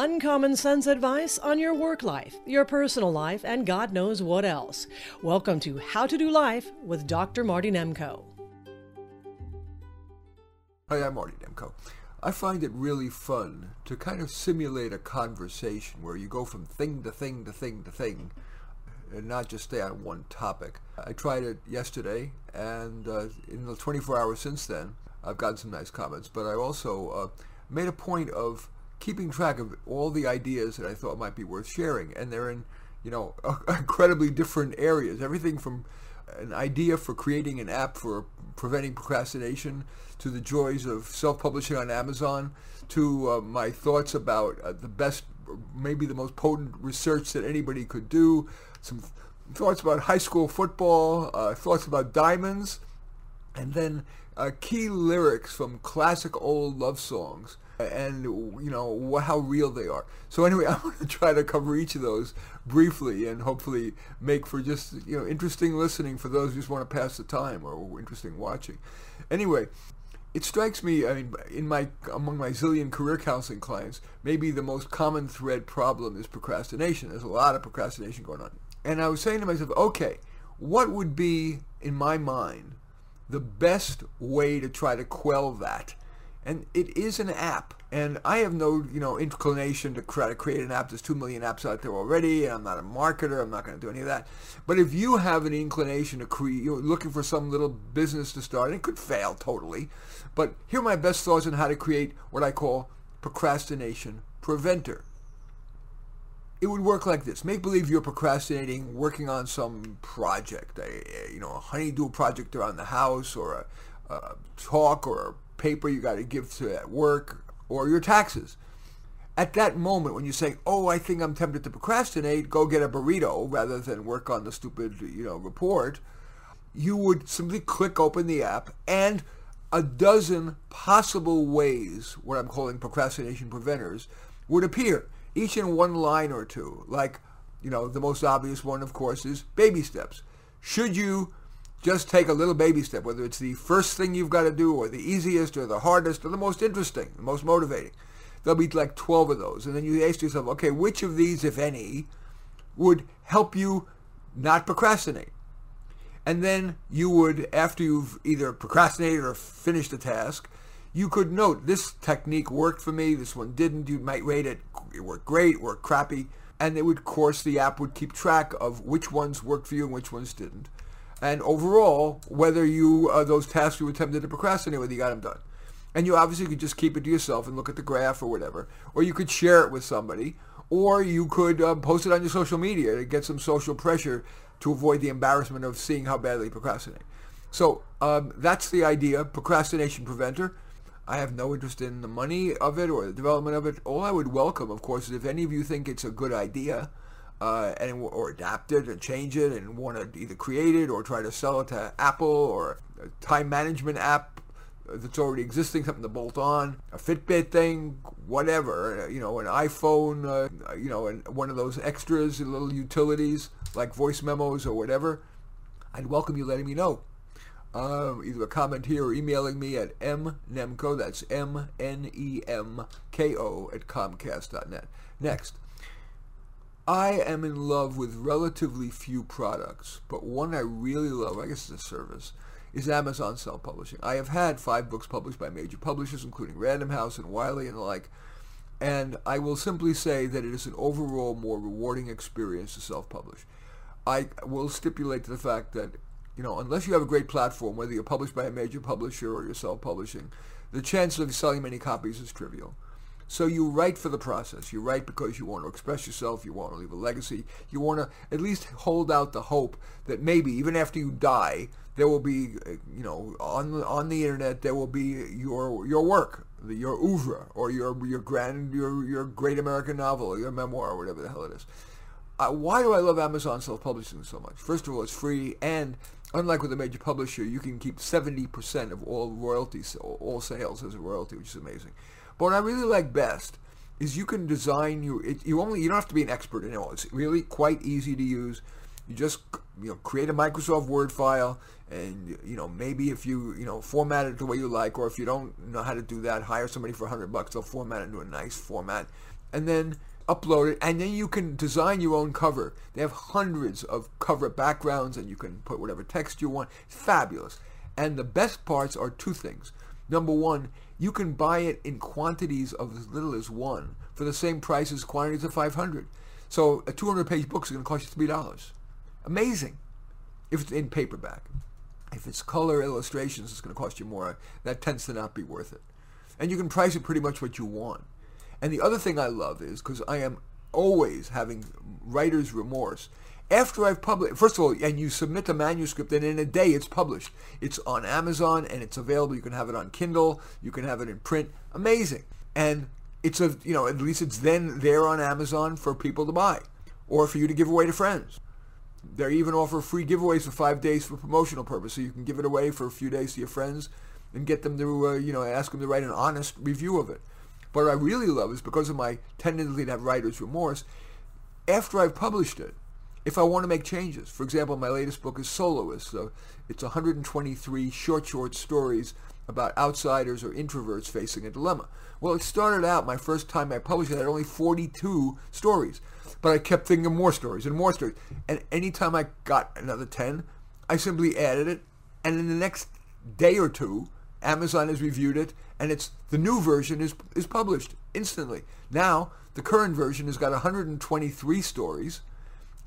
Uncommon sense advice on your work life, your personal life, and God knows what else. Welcome to How to Do Life with Dr. Marty Nemko. Hi, I'm Marty Nemko. I find it really fun to kind of simulate a conversation where you go from thing to thing to thing to thing and not just stay on one topic. I tried it yesterday, and in the 24 hours since then, I've gotten some nice comments, but I also made a point of keeping track of all the ideas that I thought might be worth sharing, and they're in, you know, incredibly different areas. Everything from an idea for creating an app for preventing procrastination, to the joys of self-publishing on Amazon, to my thoughts about the best, maybe the most potent research that anybody could do, some thoughts about high school football, thoughts about diamonds, and then key lyrics from classic old love songs, and you know how real they are. So anyway, I'm going to try to cover each of those briefly and hopefully make for just, you know, interesting listening for those who just want to pass the time, or interesting watching. Anyway, it strikes me, I mean, among my zillion career counseling clients, maybe the most common thread problem is procrastination. There's a lot of procrastination going on, and I was saying to myself, okay, what would be, in my mind, the best way to try to quell that? And it is an app. And I have no, you know, inclination to try to create an app. There's 2 million apps out there already, and I'm not a marketer. I'm not going to do any of that. But if you have an inclination to create, you're looking for some little business to start, and it could fail totally. But here are my best thoughts on how to create what I call procrastination preventer. It would work like this. Make believe you're procrastinating, working on some project, a honeydew project around the house, or a talk, or a paper you got to give to at work, or your taxes. At that moment, when you say, oh, I think I'm tempted to procrastinate, go get a burrito rather than work on the stupid, you know, report, you would simply click open the app, and a dozen possible ways, what I'm calling procrastination preventers, would appear, each in one line or two. Like, you know, the most obvious one, of course, is baby steps. Should you just take a little baby step, whether it's the first thing you've got to do, or the easiest, or the hardest, or the most interesting, the most motivating? There'll be like 12 of those. And then you ask yourself, okay, which of these, if any, would help you not procrastinate? And then you would, after you've either procrastinated or finished the task, you could note, this technique worked for me, this one didn't. You might rate it, it worked great, it worked crappy. And it would, of course, the app would keep track of which ones worked for you and which ones didn't. And overall, whether you those tasks you attempted to procrastinate, whether you got them done. And you obviously could just keep it to yourself and look at the graph or whatever, or you could share it with somebody, or you could post it on your social media to get some social pressure to avoid the embarrassment of seeing how badly you procrastinate. So that's the idea, procrastination preventer. I have no interest in the money of it or the development of it. All I would welcome, of course, is if any of you think it's a good idea, or adapt it or change it and want to either create it or try to sell it to Apple, or a time management app that's already existing, something to bolt on, a Fitbit thing, whatever, you know, an iPhone, and one of those extras, little utilities like voice memos or whatever. I'd welcome you letting me know. Either a comment here or emailing me at mnemko, that's mnemko @comcast.net. Next. I am in love with relatively few products, but one I really love, I guess it's a service, is Amazon self-publishing. I have had 5 books published by major publishers, including Random House and Wiley and the like, and I will simply say that it is an overall more rewarding experience to self-publish. I will stipulate to the fact that, you know, unless you have a great platform, whether you're published by a major publisher or you're self-publishing, the chance of selling many copies is trivial. So you write for the process. You write because you want to express yourself. You want to leave a legacy. You want to at least hold out the hope that maybe even after you die, there will be, you know, on the internet, there will be your work, your oeuvre, or your great American novel, or your memoir, or whatever the hell it is. Why do I love Amazon self-publishing so much? First of all, it's free, and unlike with a major publisher, you can keep 70% of all royalties, all sales as a royalty, which is amazing. But what I really like best is you can design you don't have to be an expert in it all. It's really quite easy to use. You just, you know, create a Microsoft Word file, and, you know, maybe if you, you know, format it the way you like, or if you don't know how to do that, hire somebody for $100. They'll format it into a nice format, and then upload it, and then you can design your own cover. They have hundreds of cover backgrounds, and you can put whatever text you want. It's fabulous. And the best parts are two things. Number one, you can buy it in quantities of as little as one for the same price as quantities of 500. So a 200-page book is going to cost you $3. Amazing. If it's in paperback. If it's color illustrations, it's going to cost you more. That tends to not be worth it. And you can price it pretty much what you want. And the other thing I love is, because I am always having writer's remorse, after I've published, first of all, and you submit the manuscript, and in a day it's published. It's on Amazon, and it's available. You can have it on Kindle. You can have it in print. Amazing. And it's a, you know, at least it's then there on Amazon for people to buy, or for you to give away to friends. They even offer free giveaways for 5 days for promotional purpose, so you can give it away for a few days to your friends and get them to, you know, ask them to write an honest review of it. But what I really love is, because of my tendency to have writer's remorse, after I've published it, if I want to make changes, for example, my latest book is Soloist. So it's 123 short stories about outsiders or introverts facing a dilemma. Well, it started out, my first time I published it, I had only 42 stories, but I kept thinking of more stories and more stories. And anytime I got another 10, I simply added it. And in the next day or two, Amazon has reviewed it, and it's the new version is published instantly. Now, the current version has got 123 stories,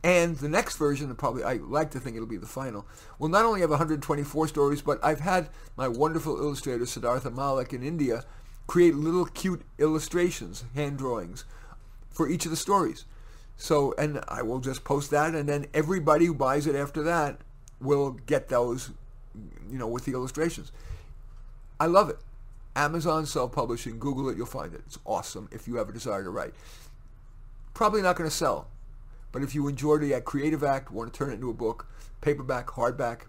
and the next version, probably, I like to think it'll be the final, will not only have 124 stories, but I've had my wonderful illustrator, Siddhartha Malik in India, create little cute illustrations, hand drawings, for each of the stories. So, and I will just post that, and then everybody who buys it after that will get those, you know, with the illustrations. I love it. Amazon self-publishing, Google it, you'll find it. It's awesome if you have a desire to write. Probably not going to sell, but if you enjoy the creative act, want to turn it into a book, paperback, hardback,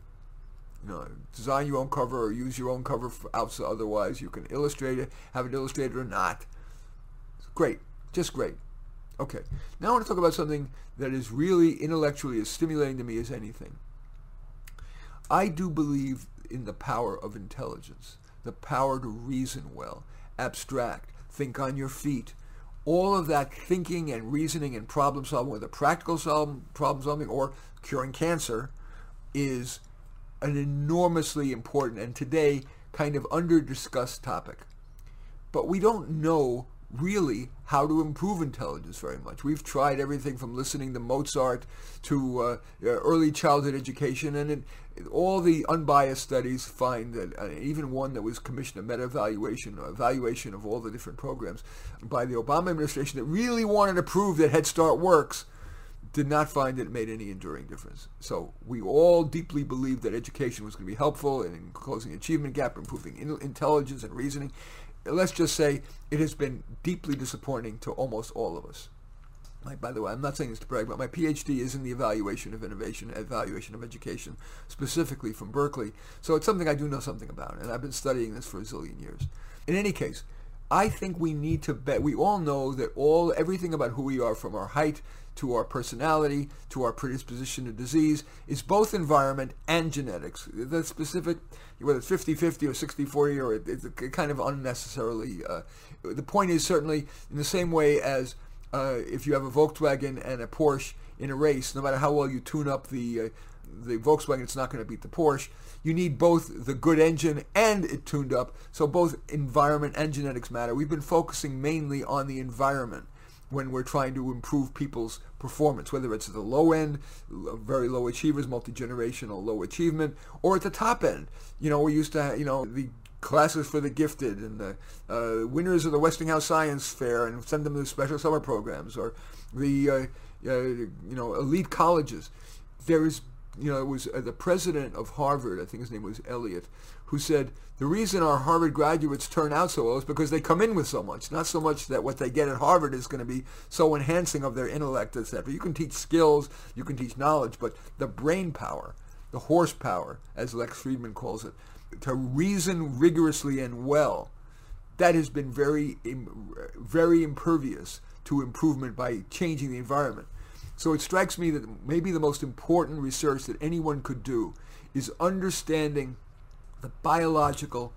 you know, design your own cover or use your own cover for outside, otherwise you can illustrate it, have it illustrated or not. It's great, just great. Okay, now I want to talk about something that is really intellectually as stimulating to me as anything. I do believe in the power of intelligence, the power to reason well, abstract, think on your feet. All of that thinking and reasoning and problem solving, whether practical problem solving or curing cancer, is an enormously important and today kind of under-discussed topic. But we don't know really how to improve intelligence very much. We've tried everything from listening to Mozart to early childhood education, and all the unbiased studies find that, even one that was commissioned a meta-evaluation, or evaluation of all the different programs by the Obama administration that really wanted to prove that Head Start works, did not find that it made any enduring difference. So we all deeply believed that education was going to be helpful in closing the achievement gap, improving intelligence and reasoning. Let's just say it has been deeply disappointing to almost all of us. Like, by the way, I'm not saying this to brag, but my PhD is in the evaluation of innovation, evaluation of education, specifically from Berkeley. So it's something I do know something about, and I've been studying this for a zillion years. In any case, I think we need to bet, we all know that everything about who we are, from our height to our personality to our predisposition to disease, is both environment and genetics. The specific, whether it's 50-50 or 60-40, or it's kind of unnecessarily, the point is, certainly in the same way as if you have a Volkswagen and a Porsche in a race, no matter how well you tune up the Volkswagen, it's not going to beat the Porsche. You need both the good engine and it tuned up, so both environment and genetics matter. We've been focusing mainly on the environment when we're trying to improve people's performance, whether it's at the low end, very low achievers, multi-generational low achievement, or at the top end. You know, we used to have, you know, the classes for the gifted and the winners of the Westinghouse Science Fair, and send them to special summer programs, or the, you know, elite colleges. There is, you know, it was the president of Harvard, I think his name was Elliot, who said, the reason our Harvard graduates turn out so well is because they come in with so much, not so much that what they get at Harvard is going to be so enhancing of their intellect, etc. You can teach skills, you can teach knowledge, but the brain power, the horsepower, as Lex Friedman calls it, to reason rigorously and well, that has been very, very impervious to improvement by changing the environment. So it strikes me that maybe the most important research that anyone could do is understanding the biological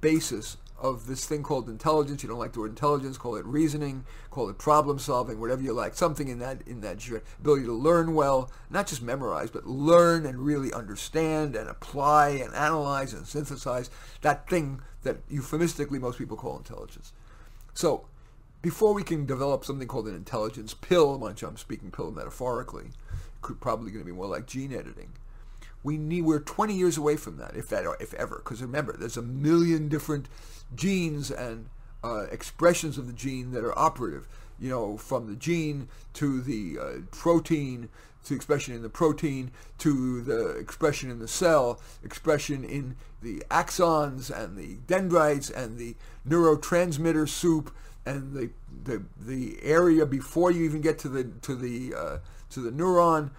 basis of this thing called intelligence. You don't like the word intelligence, call it reasoning, call it problem solving, whatever you like, something in that ability to learn well, not just memorize, but learn and really understand and apply and analyze and synthesize that thing that euphemistically most people call intelligence. So before we can develop something called an intelligence pill, which I'm speaking pill metaphorically, could probably going to be more like gene editing, we're 20 years away from that, if ever, because remember, there's a million different genes and expressions of the gene that are operative, from the gene to the protein, to expression in the protein, to the expression in the cell, expression in the axons and the dendrites and the neurotransmitter soup and the area before you even get to the neuron,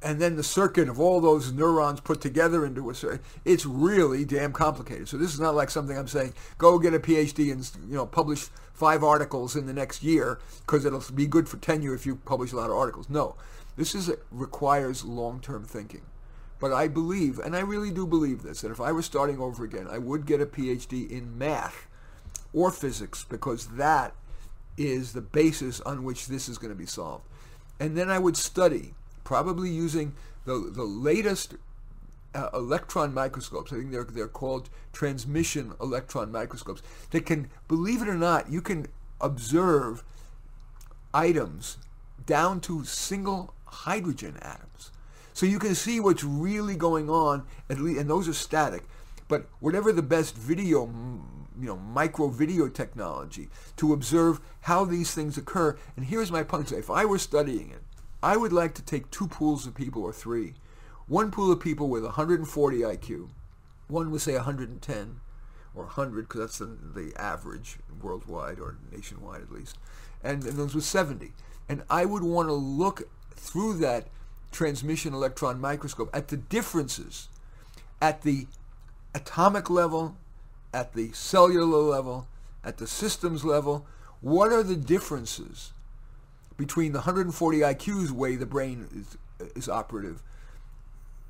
and then the circuit of all those neurons put together into a circuit. It's really damn complicated. So this is not like something I'm saying, go get a PhD and publish 5 articles in the next year because it'll be good for tenure if you publish a lot of articles. No, this requires long-term thinking. But I believe, and I really do believe this, that if I were starting over again, I would get a PhD in math or physics, because that is the basis on which this is going to be solved. And then I would study, probably using the latest electron microscopes. I think they're called transmission electron microscopes. That can, believe it or not, you can observe items down to single hydrogen atoms. So you can see what's really going on, at least, and those are static. But whatever the best video, micro video technology to observe how these things occur. And here's my punchline. If I were studying it, I would like to take 2 pools of people, or 3. One pool of people with 140 IQ. One would say 110, or 100, because that's the average worldwide, or nationwide at least. And those with 70. And I would want to look through that transmission electron microscope at the differences at the atomic level, at the cellular level, at the systems level. What are the differences between the 140 IQ's way the brain is operative,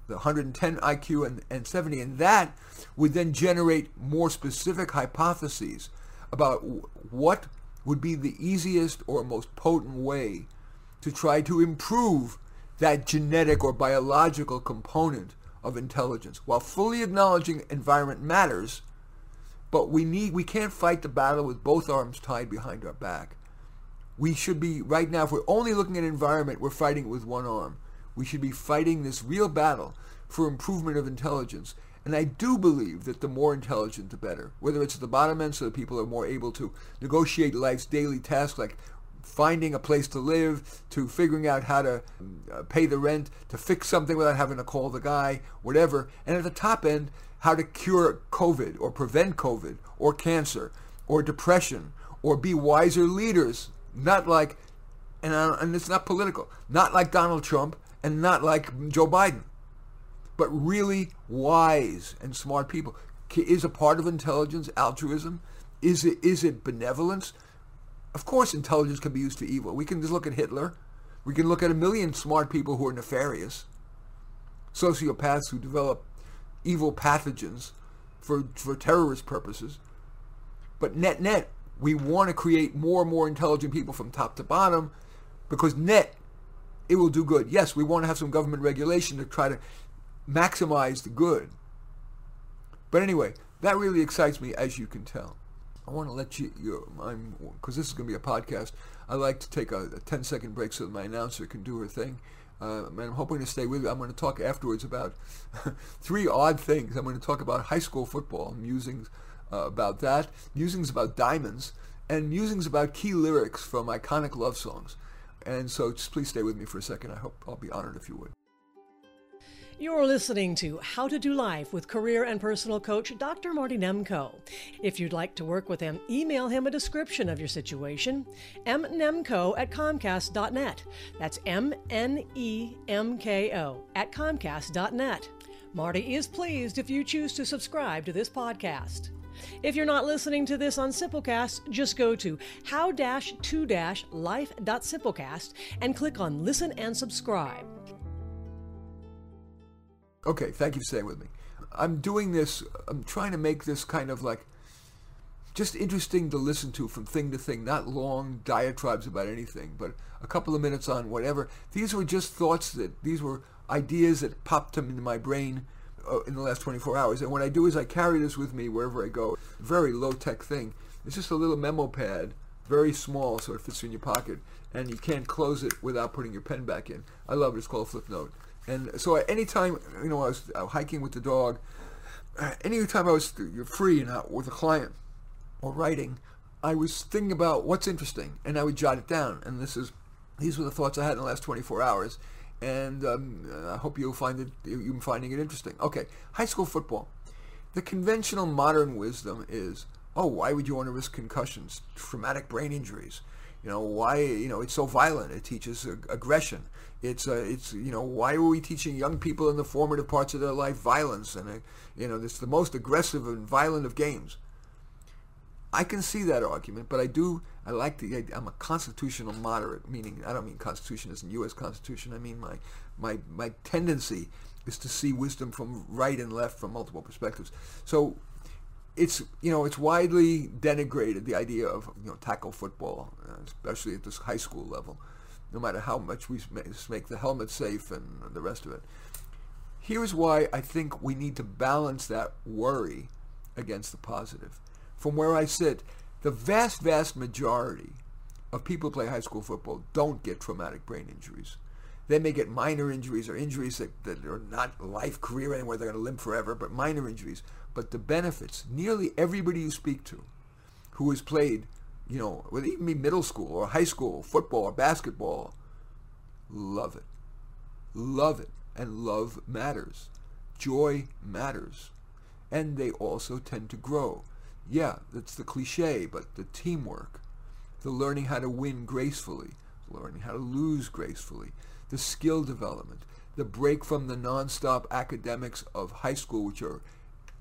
the 110 IQ and 70, and that would then generate more specific hypotheses about what would be the easiest or most potent way to try to improve that genetic or biological component of intelligence, while fully acknowledging environment matters, but we can't fight the battle with both arms tied behind our back. We should be, right now, if we're only looking at environment, we're fighting it with one arm. We should be fighting this real battle for improvement of intelligence. And I do believe that the more intelligent, the better. Whether it's at the bottom end, so that people are more able to negotiate life's daily tasks, like finding a place to live, to figuring out how to pay the rent, to fix something without having to call the guy, whatever. And at the top end, how to cure COVID, or prevent COVID, or cancer, or depression, or be wiser leaders. Not like, and it's not political, not like Donald Trump and not like Joe Biden, but really wise and smart people. Is a part of intelligence altruism? Is it benevolence? Of course intelligence can be used for evil. We can just look at Hitler. We can look at a million smart people who are nefarious, sociopaths who develop evil pathogens for terrorist purposes. But net, we want to create more and more intelligent people from top to bottom, because net, it will do good. Yes, we want to have some government regulation to try to maximize the good. But anyway, that really excites me, as you can tell. I want to let you because this is going to be a podcast, I like to take a 10-second break so that my announcer can do her thing. And I'm hoping to stay with you. I'm going to talk afterwards about 3 odd things. I'm going to talk about high school football, musings, about that, musings about diamonds, and musings about key lyrics from iconic love songs. And so just please stay with me for a second. I hope I'll be honored if you would. You're listening to How to Do Life with career and personal coach, Dr. Marty Nemko. If you'd like to work with him, email him a description of your situation, mnemko@comcast.net. That's MNEMKO@comcast.net. Marty is pleased if you choose to subscribe to this podcast. If you're not listening to this on Simplecast, just go to how-to-life.simplecast and click on Listen and Subscribe. Okay, thank you for staying with me. I'm doing this, I'm trying to make this kind of like just interesting to listen to from thing to thing, not long diatribes about anything, but a couple of minutes on whatever. These were just thoughts that, these were ideas that popped them into my brain in the last 24 hours. And what I do is I carry this with me wherever I go. Very low-tech thing. It's just a little memo pad, very small, so it fits in your pocket, and you can't close it without putting your pen back in. I love it. It's called Flip Note. And so anytime, you know, I was hiking with the dog, anytime I was you're free and out with a client or writing, I was thinking about what's interesting, and I would jot it down. And these were the thoughts I had in the last 24 hours. And I hope you'll find it, you're finding it interesting. Okay, high school football. The conventional modern wisdom is, oh, why would you want to risk concussions, traumatic brain injuries? You know, why, you know, it's so violent. It teaches aggression. It's, you know, why are we teaching young people in the formative parts of their life violence? And, you know, it's the most aggressive and violent of games. I can see that argument, but I like the idea. I'm a constitutional moderate, meaning I don't mean constitution as in U.S. Constitution. I mean my tendency is to see wisdom from right and left, from multiple perspectives. So it's, you know, it's widely denigrated, the idea of, you know, tackle football, especially at this high school level, no matter how much we make the helmet safe and the rest of it. Here's why I think we need to balance that worry against the positive. From where I sit, the vast, vast majority of people who play high school football don't get traumatic brain injuries. They may get minor injuries or injuries that are not life, career, anywhere they're going to limp forever, but minor injuries. But the benefits, nearly everybody you speak to who has played, you know, whether even be middle school or high school, football or basketball, love it. Love it. And love matters. Joy matters. And they also tend to grow. Yeah, that's the cliche, but the teamwork, the learning how to win gracefully, learning how to lose gracefully, the skill development, the break from the nonstop academics of high school, which are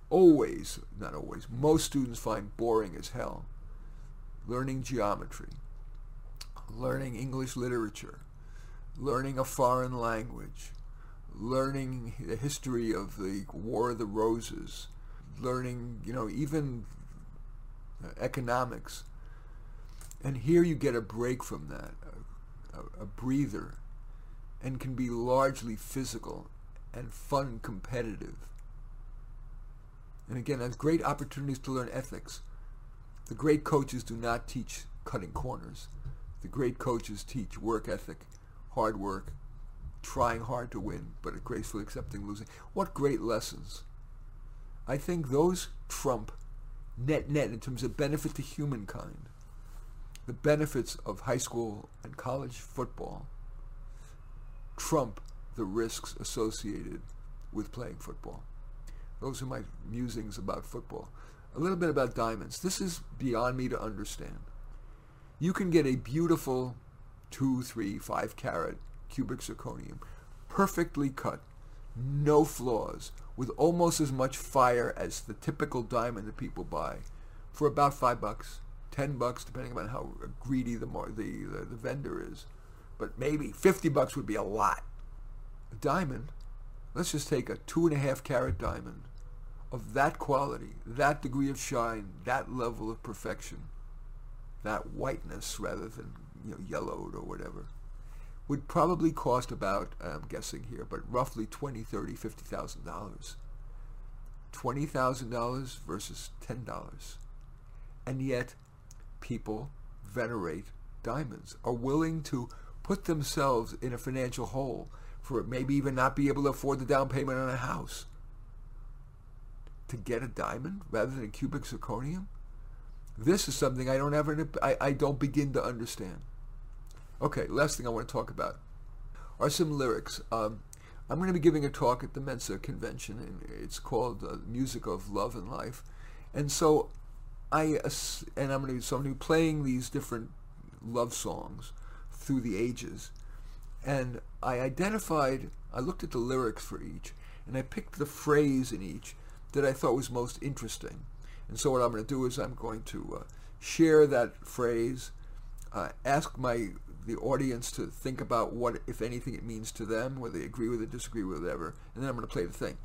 always, not always, most students find boring as hell. Learning geometry, learning English literature, learning a foreign language, learning the history of the War of the Roses, learning, you know, even economics. And here you get a break from that, a breather, and can be largely physical and fun, competitive. And again, there's great opportunities to learn ethics. The great coaches do not teach cutting corners. The great coaches teach work ethic, hard work, trying hard to win, but gracefully accepting losing. What great lessons. I think those trump net in terms of benefit to humankind, the benefits of high school and college football trump the risks associated with playing football. Those are my musings about football. A little bit about diamonds. This is beyond me to understand. You can get a beautiful 2, 3, 5 carat cubic zirconium, perfectly cut, no flaws, with almost as much fire as the typical diamond that people buy, for about $5, $10, depending on how greedy the vendor is. But maybe $50 would be a lot. A diamond, let's just take a 2.5 carat diamond of that quality, that degree of shine, that level of perfection, that whiteness rather than, you know, yellowed or whatever, would probably cost about, I'm guessing here, but roughly $20,000, $30,000, $50,000. $20,000 versus $10. And yet people venerate diamonds, are willing to put themselves in a financial hole for maybe even not be able to afford the down payment on a house, to get a diamond rather than a cubic zirconium? This is something I don't ever, I don't begin to understand. Okay, last thing I want to talk about are some lyrics. I'm going to be giving a talk at the Mensa convention, and it's called Music of Love and Life. And so I'm going to be playing these different love songs through the ages. And I looked at the lyrics for each, and I picked the phrase in each that I thought was most interesting. And so what I'm going to do is I'm going to share that phrase, ask the audience to think about what, if anything, it means to them, whether they agree with it, disagree with it, whatever, and then I'm going to play the thing.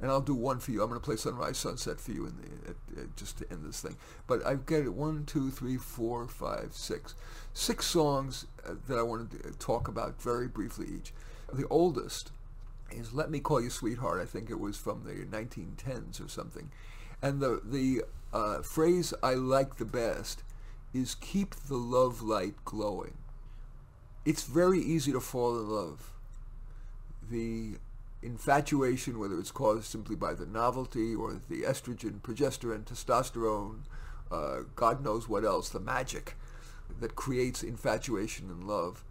And I'll do one for you. I'm going to play Sunrise, Sunset for you in the, just to end this thing. But I've got 1, 2, 3, 4, 5, 6. 6 songs that I want to talk about very briefly each. The oldest is Let Me Call You Sweetheart. I think it was from the 1910s or something. And the phrase I like the best is keep the love light glowing. It's very easy to fall in love. The infatuation, whether it's caused simply by the novelty or the estrogen, progesterone, testosterone, God knows what else, the magic that creates infatuation in love,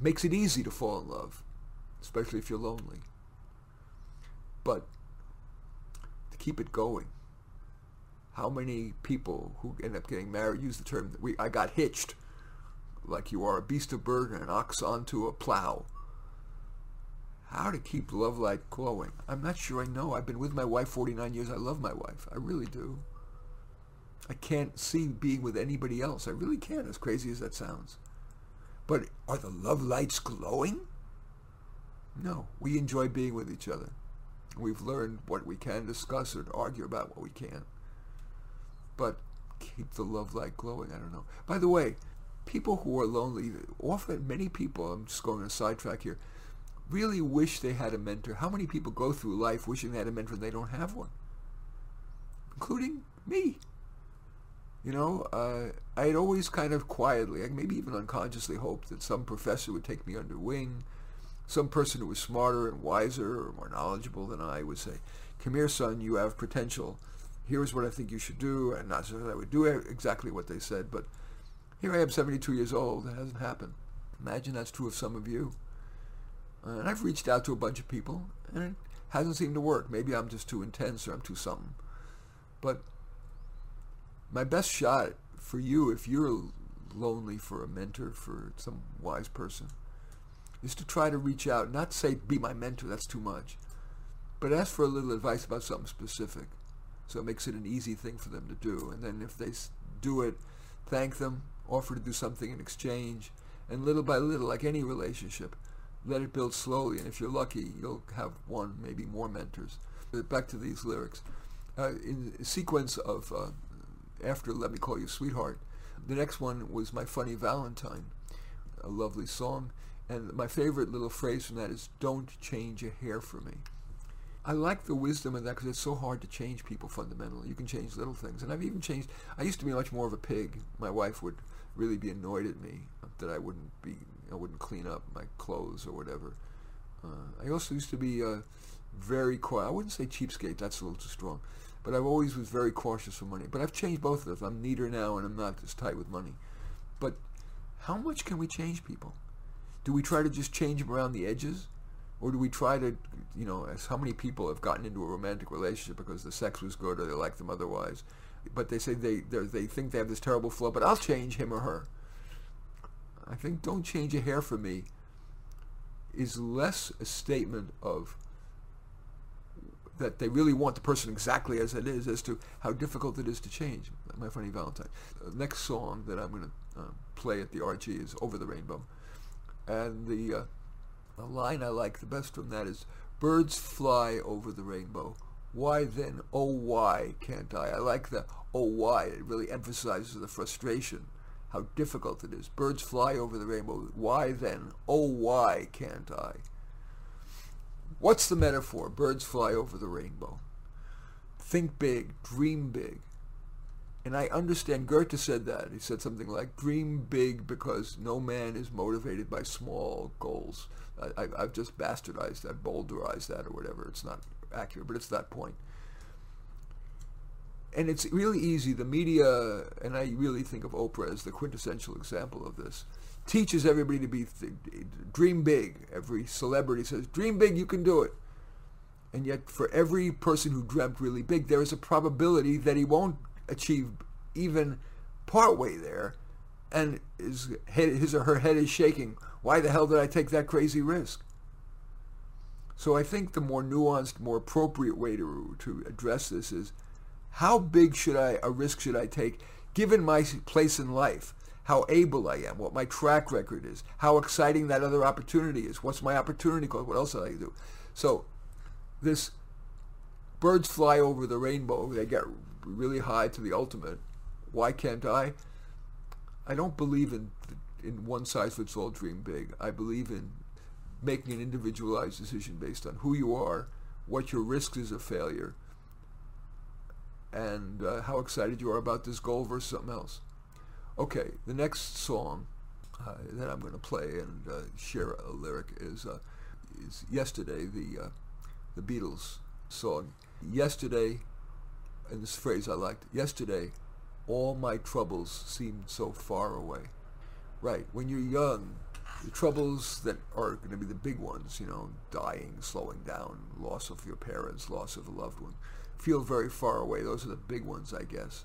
makes it easy to fall in love, especially if you're lonely. But to keep it going, how many people who end up getting married use the term that I got hitched, like you are a beast of burden, an ox onto a plow. How to keep love light glowing? I'm not sure I know. I've been with my wife 49 years. I love my wife. I really do. I can't see being with anybody else. I really can't, as crazy as that sounds. But are the love lights glowing? No. We enjoy being with each other. We've learned what we can discuss or argue about what we can't. But keep the love light glowing. I don't know. By the way, people who are lonely, often many people, I'm just going on a sidetrack here, really wish they had a mentor. How many people go through life wishing they had a mentor and they don't have one? Including me. You know, I had always kind of quietly, maybe even unconsciously, hoped that some professor would take me under wing. Some person who was smarter and wiser or more knowledgeable than I would say, come here, son, you have potential. Here's what I think you should do. And not so that I would do exactly what they said, but here I am, 72 years old. It hasn't happened. Imagine that's true of some of you. And I've reached out to a bunch of people, and it hasn't seemed to work. Maybe I'm just too intense, or I'm too something. But my best shot for you, if you're lonely for a mentor, for some wise person, is to try to reach out. Not say, be my mentor, that's too much. But ask for a little advice about something specific. So it makes it an easy thing for them to do. And then if they do it, thank them, offer to do something in exchange. And little by little, like any relationship, let it build slowly, and if you're lucky, you'll have one, maybe more mentors. Back to these lyrics. In a sequence of, after Let Me Call You Sweetheart, the next one was My Funny Valentine, a lovely song. And my favorite little phrase from that is, don't change a hair for me. I like the wisdom of that because it's so hard to change people fundamentally. You can change little things. And I've even changed. I used to be much more of a pig. My wife would really be annoyed at me that I wouldn't clean up my clothes or whatever. I also used to be very quiet. I wouldn't say cheapskate, that's a little too strong, but I've always was very cautious with money. But I've changed both of them. I'm neater now, and I'm not as tight with money. But how much can we change people? Do we try to just change them around the edges? Or do we try to, you know, as how many people have gotten into a romantic relationship because the sex was good or they like them otherwise, but they say they think they have this terrible flaw, but I'll change him or her. I think don't change a hair for me is less a statement of that they really want the person exactly as it is, as to how difficult it is to change. My Funny Valentine. The next song that I'm going to play at the RG is Over the Rainbow. And the line I like the best from that is, birds fly over the rainbow. Why then, oh why can't I? I like the oh why. It really emphasizes the frustration, how difficult it is. Birds fly over the rainbow. Why then? Oh, why can't I? What's the metaphor? Birds fly over the rainbow. Think big, dream big. And I understand Goethe said that. He said something like, dream big because no man is motivated by small goals. I've just bastardized that, boulderized that, or whatever. It's not accurate, but it's that point. And it's really easy. The media, and I really think of Oprah as the quintessential example of this, teaches everybody to be dream big. Every celebrity says, dream big, you can do it. And yet for every person who dreamt really big, there is a probability that he won't achieve even partway there, and his or her head is shaking. Why the hell did I take that crazy risk? So I think the more nuanced, more appropriate way to address this is, how big a risk should I take, given my place in life, how able I am, what my track record is, how exciting that other opportunity is, what's my opportunity cost, what else did I do? So this birds fly over the rainbow, they get really high to the ultimate. Why can't I? I don't believe in one size fits all, dream big. I believe in making an individualized decision based on who you are, what your risk is of failure, and how excited you are about this goal versus something else. Okay, the next song that I'm going to play and share a lyric is Yesterday, the Beatles song. Yesterday, and this phrase I liked, yesterday, all my troubles seemed so far away. Right, when you're young, the troubles that are going to be the big ones, you know, dying, slowing down, loss of your parents, loss of a loved one, feel very far away. Those are the big ones, I guess.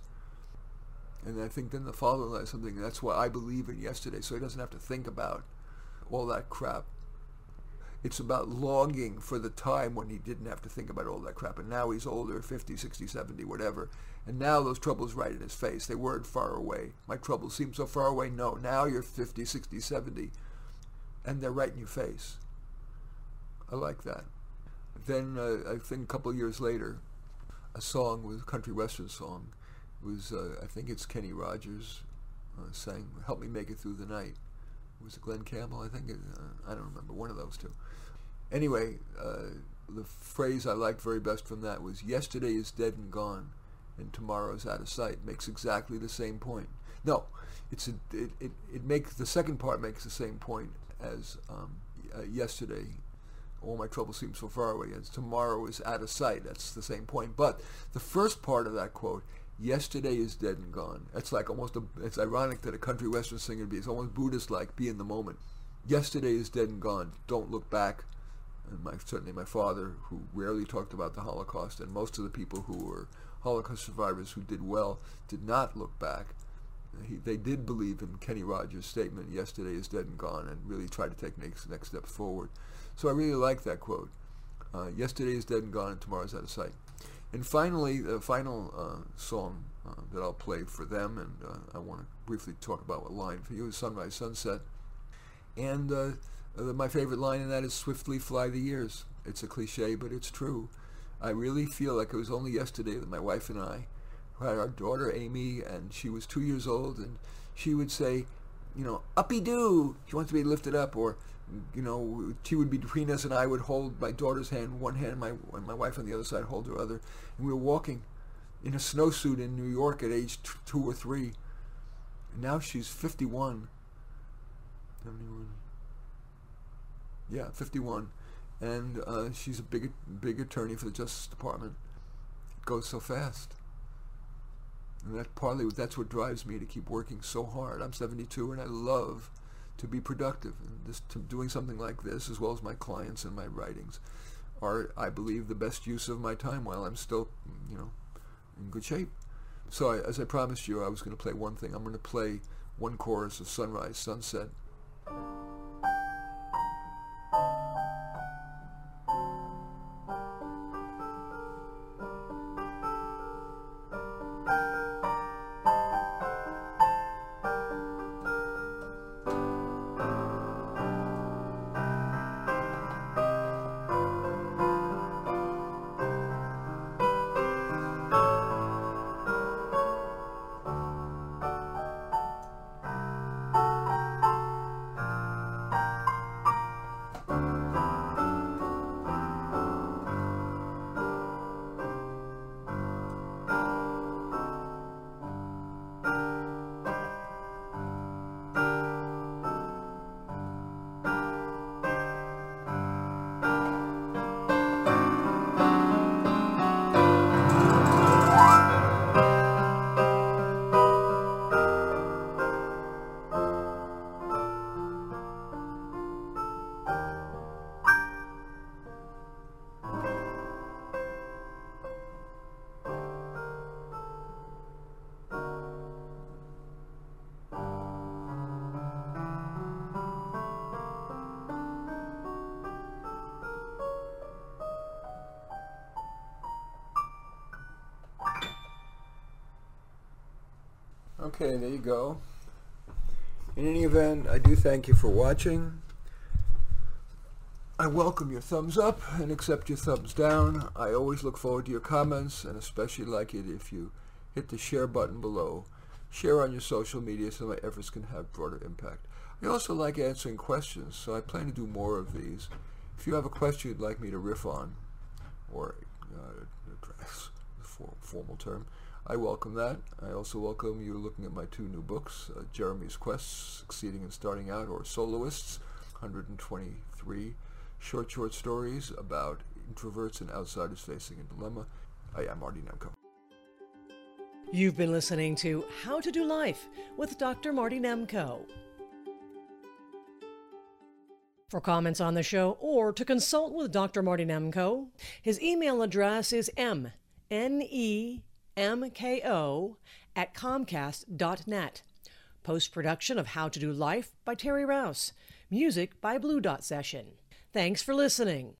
And I think then the following line is something, and that's why I believe in yesterday, so he doesn't have to think about all that crap. It's about longing for the time when he didn't have to think about all that crap, and now he's older, 50, 60, 70, whatever, and now those troubles right in his face. They weren't far away. My troubles seem so far away. No, now you're 50, 60, 70, and they're right in your face. I like that. Then I think a couple years later, a song was a country western song. It was I think it's Kenny Rogers sang "Help Me Make It Through the Night." Was it Glen Campbell? I think it, I don't remember, one of those two. Anyway, the phrase I liked very best from that was, yesterday is dead and gone, and tomorrow's out of sight. Makes exactly the same point. No, it's it makes, the second part makes the same point as yesterday. All my trouble seems so far away, as tomorrow is out of sight. That's the same point. But the first part of that quote, yesterday is dead and gone. It's like almost it's ironic that a country western singer would be. It's almost Buddhist-like, be in the moment. Yesterday is dead and gone. Don't look back. And certainly my father, who rarely talked about the Holocaust, and most of the people who were Holocaust survivors who did well did not look back. They did believe in Kenny Rogers' statement, yesterday is dead and gone, and really try to take next steps forward. So I really like that quote. Yesterday is dead and gone, and tomorrow's out of sight. And finally, the final song that I'll play for them, and I want to briefly talk about what line for you, is Sunrise, Sunset. And my favorite line in that is, swiftly fly the years. It's a cliche, but it's true. I really feel like it was only yesterday that my wife and I had our daughter, Amy, and she was 2 years old, and she would say, you know, uppy-doo, she wants to be lifted up, or, you know, she would be between us, and I would hold my daughter's hand, one hand, and my wife on the other side hold her other, and we were walking in a snowsuit in New York at age 2 or 3, and now she's 51, 71, yeah, 51, and she's a big attorney for the Justice Department. It goes so fast. And that partly, that's what drives me to keep working so hard. I'm 72, and I love to be productive. And doing something like this, as well as my clients and my writings, are, I believe, the best use of my time while I'm still, you know, in good shape. So as I promised you, I was going to play one thing. I'm going to play one chorus of Sunrise, Sunset. Okay, there you go. In any event, I do thank you for watching. I welcome your thumbs up and accept your thumbs down. I always look forward to your comments and especially like it if you hit the share button below. Share on your social media so my efforts can have broader impact. I also like answering questions, so I plan to do more of these. If you have a question you'd like me to riff on, or address, formal term, I welcome that. I also welcome you looking at my two new books, Jeremy's Quest, Succeeding in Starting Out, or Soloist's, 123 short stories about introverts and outsiders facing a dilemma. I am Marty Nemko. You've been listening to How to Do Life with Dr. Marty Nemko. For comments on the show or to consult with Dr. Marty Nemko, his email address is mnemko@comcast.net. Post-production of How to Do Life by Terry Rouse. Music by Blue Dot Session. Thanks for listening.